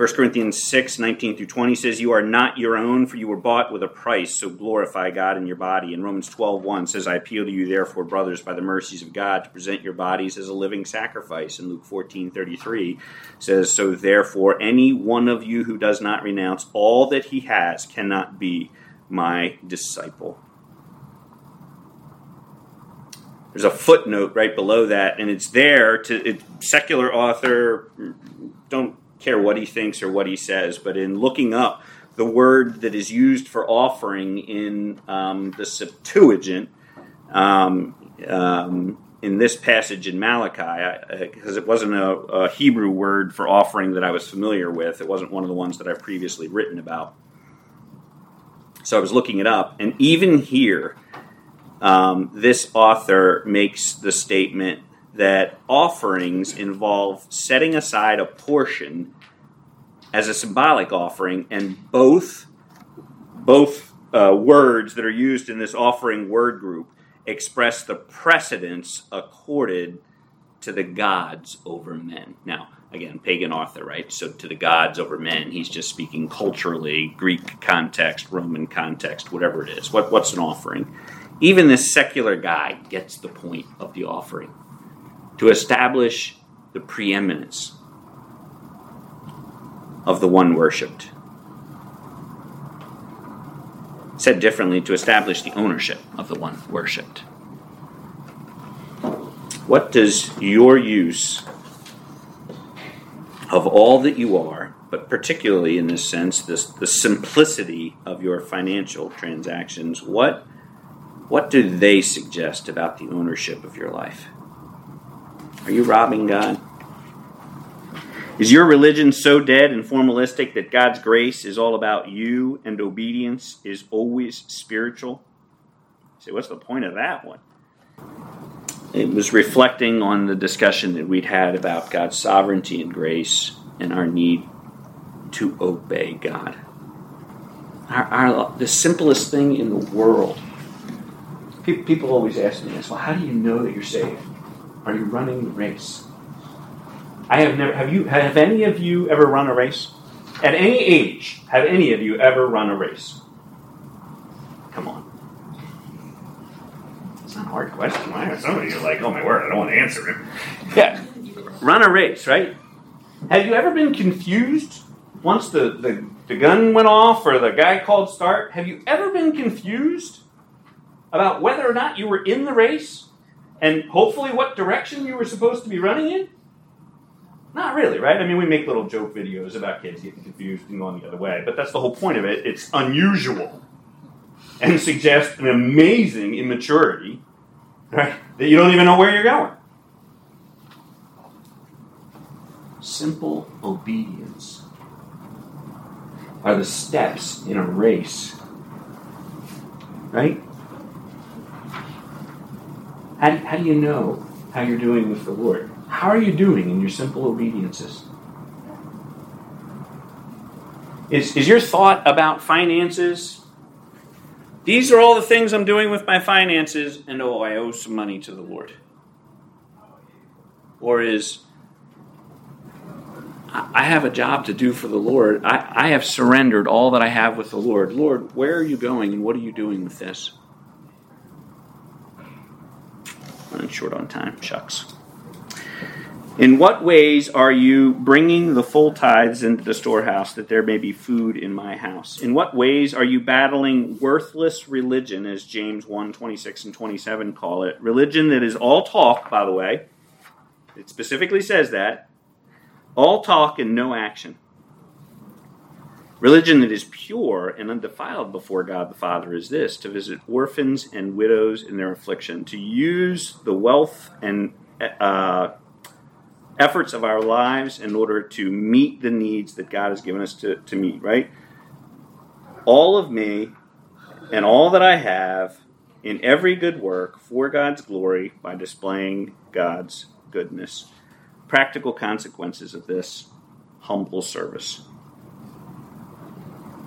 First Corinthians six, nineteen through twenty says, "You are not your own, for you were bought with a price, so glorify God in your body." And Romans twelve, one says, "I appeal to you, therefore, brothers, by the mercies of God, to present your bodies as a living sacrifice." And Luke fourteen, thirty-three says, "So therefore, any one of you who does not renounce all that he has cannot be my disciple." There's a footnote right below that, and it's there to it, secular author, don't care what he thinks or what he says, but in looking up the word that is used for offering in um, the Septuagint, um, um, in this passage in Malachi, because it wasn't a, a Hebrew word for offering that I was familiar with, it wasn't one of the ones that I've previously written about. So I was looking it up, and even here, um, this author makes the statement that offerings involve setting aside a portion as a symbolic offering, and both both uh, words that are used in this offering word group express the precedence accorded to the gods over men. Now, again, pagan author, right? So to the gods over men, he's just speaking culturally, Greek context, Roman context, whatever it is. What, what's an offering? Even this secular guy gets the point of the offering: to establish the preeminence of the one worshipped. Said differently, to establish the ownership of the one worshipped. What does your use of all that you are, but particularly in this sense, this the simplicity of your financial transactions, what, what do they suggest about the ownership of your life? Are you robbing God? Is your religion so dead and formalistic that God's grace is all about you and obedience is always spiritual? You say, what's the point of that one? It was reflecting on the discussion that we'd had about God's sovereignty and grace and our need to obey God. Our, our, the simplest thing in the world. People always ask me this, well, how do you know that you're saved? Are you running the race? I have never, have you, have any of you ever run a race? At any age, have any of you ever run a race? Come on. It's not a hard question. Right? Some of you are like, oh my word, I don't want to answer it. Yeah. Run a race, right? Have you ever been confused once the, the, the gun went off or the guy called start? Have you ever been confused about whether or not you were in the race? And hopefully what direction you were supposed to be running in? Not really, right? I mean, we make little joke videos about kids getting confused and going the other way, but that's the whole point of it. It's unusual and suggests an amazing immaturity, right? That you don't even know where you're going. Simple obedience are the steps in a race, right? How do, how do you know how you're doing with the Lord? How are you doing in your simple obediences? Is, is your thought about finances, these are all the things I'm doing with my finances, and oh, I owe some money to the Lord? Or is, I have a job to do for the Lord. I, I have surrendered all that I have with the Lord. Lord, where are you going and what are you doing with this? Running short on time, shucks. In what ways are you bringing the full tithes into the storehouse that there may be food in my house? In what ways are you battling worthless religion, as James one, twenty-six and twenty-seven call it? Religion that is all talk, by the way. It specifically says that. All talk and no action. Religion that is pure and undefiled before God the Father is this, to visit orphans and widows in their affliction, to use the wealth and uh, efforts of our lives in order to meet the needs that God has given us to, to meet, right? All of me and all that I have in every good work for God's glory by displaying God's goodness. Practical consequences of this humble service.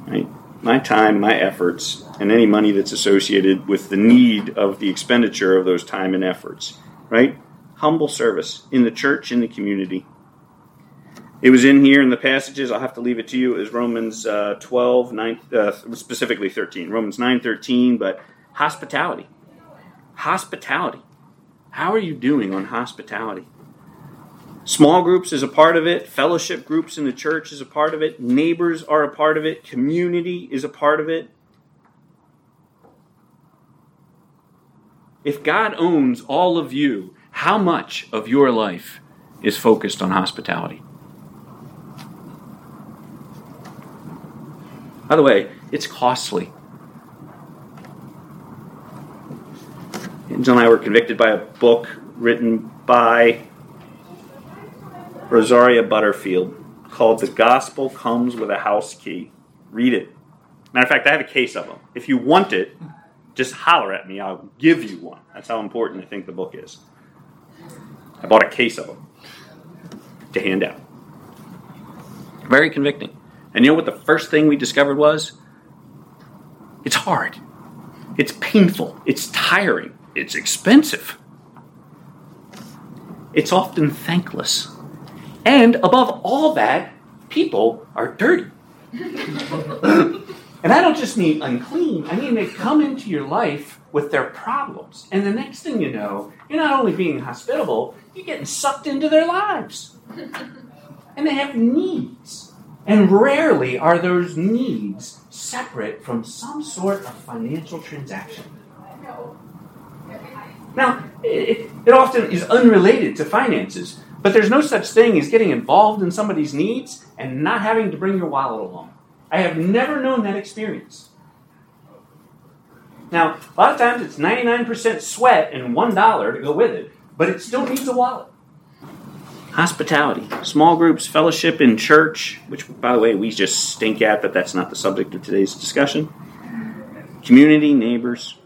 Right? My time, my efforts, and any money that's associated with the need of the expenditure of those time and efforts, right? Humble service in the church, in the community. It was in here in the passages. I'll have to leave it to you. It was Romans uh, twelve, nine, uh, specifically thirteen. Romans nine, thirteen, but hospitality. Hospitality. How are you doing on hospitality? Small groups is a part of it. Fellowship groups in the church is a part of it. Neighbors are a part of it. Community is a part of it. If God owns all of you, how much of your life is focused on hospitality? By the way, it's costly. Angel and I were convicted by a book written by Rosaria Butterfield called The Gospel Comes with a House Key. Read it. Matter of fact, I have a case of them. If you want it, just holler at me. I'll give you one. That's how important I think the book is. I bought a case of them to hand out. Very convicting. And you know what the first thing we discovered was? It's hard. It's painful. It's tiring. It's expensive. It's often thankless. And above all that, people are dirty. And I don't just mean unclean. I mean they come into your life with their problems. And the next thing you know, you're not only being hospitable, you're getting sucked into their lives. And they have needs. And rarely are those needs separate from some sort of financial transaction. Now, it, it often is unrelated to finances, but there's no such thing as getting involved in somebody's needs and not having to bring your wallet along. I have never known that experience. Now, a lot of times it's ninety-nine percent sweat and one dollar to go with it, but it still needs a wallet. Hospitality, small groups, fellowship in church, which, by the way, we just stink at, but that's not the subject of today's discussion. Community, neighbors.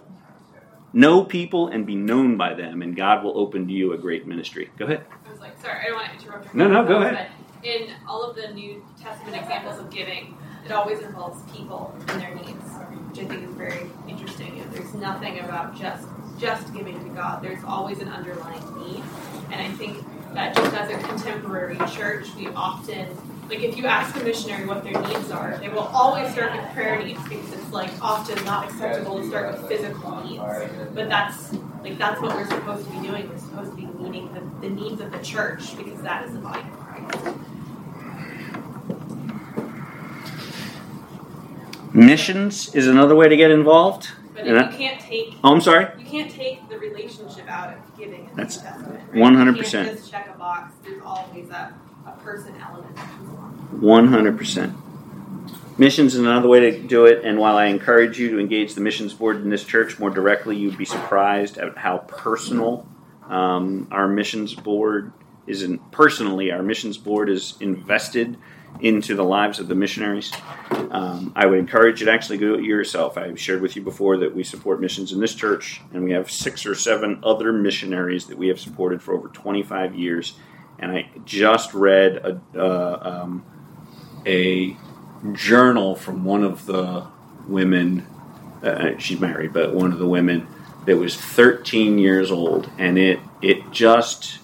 Know people and be known by them, and God will open to you a great ministry. Go ahead. I was like, sorry, I don't want to interrupt. No, no, go ahead. In all of the New Testament examples of giving, it always involves people and their needs, which I think is very interesting. There's nothing about just just giving to God. There's always an underlying need, and I think that just as a contemporary church, we often, like if you ask a missionary what their needs are, they will always start with prayer needs because it's like often not acceptable to start with physical needs. But that's like that's what we're supposed to be doing. We're supposed to be meeting the, the needs of the church because that is the body of Christ. Missions is another way to get involved. But if you can't take, oh, I'm sorry. You can't take the relationship out of giving. That's one hundred percent. You can't just check a box. There's always a, a person element. One hundred percent. Missions is another way to do it. And while I encourage you to engage the missions board in this church more directly, you'd be surprised at how personal um, our missions board is. In, personally, our missions board is invested into the lives of the missionaries. Um, I would encourage you to actually do it yourself. I've shared with you before that we support missions in this church, and we have six or seven other missionaries that we have supported for over twenty-five years. And I just read a, uh, um, a journal from one of the women, uh, she's married, but one of the women that was thirteen years old, and it it just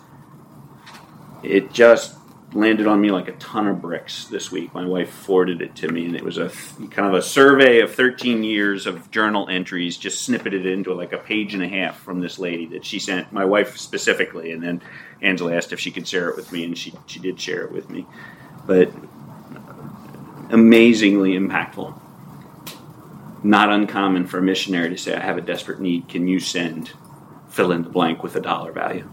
it just landed on me like a ton of bricks this week. My wife forwarded it to me, and it was a kind of a survey of thirteen years of journal entries, just snippeted into like a page and a half from this lady that she sent, my wife specifically, and then Angela asked if she could share it with me, and she, she did share it with me. But amazingly impactful. Not uncommon for a missionary to say, I have a desperate need, can you send fill in the blank with a dollar value?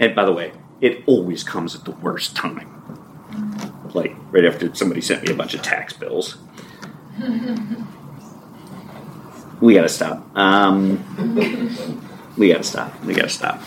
And by the way, it always comes at the worst time. Like, right after somebody sent me a bunch of tax bills. We gotta stop. Um, we gotta stop. We gotta stop.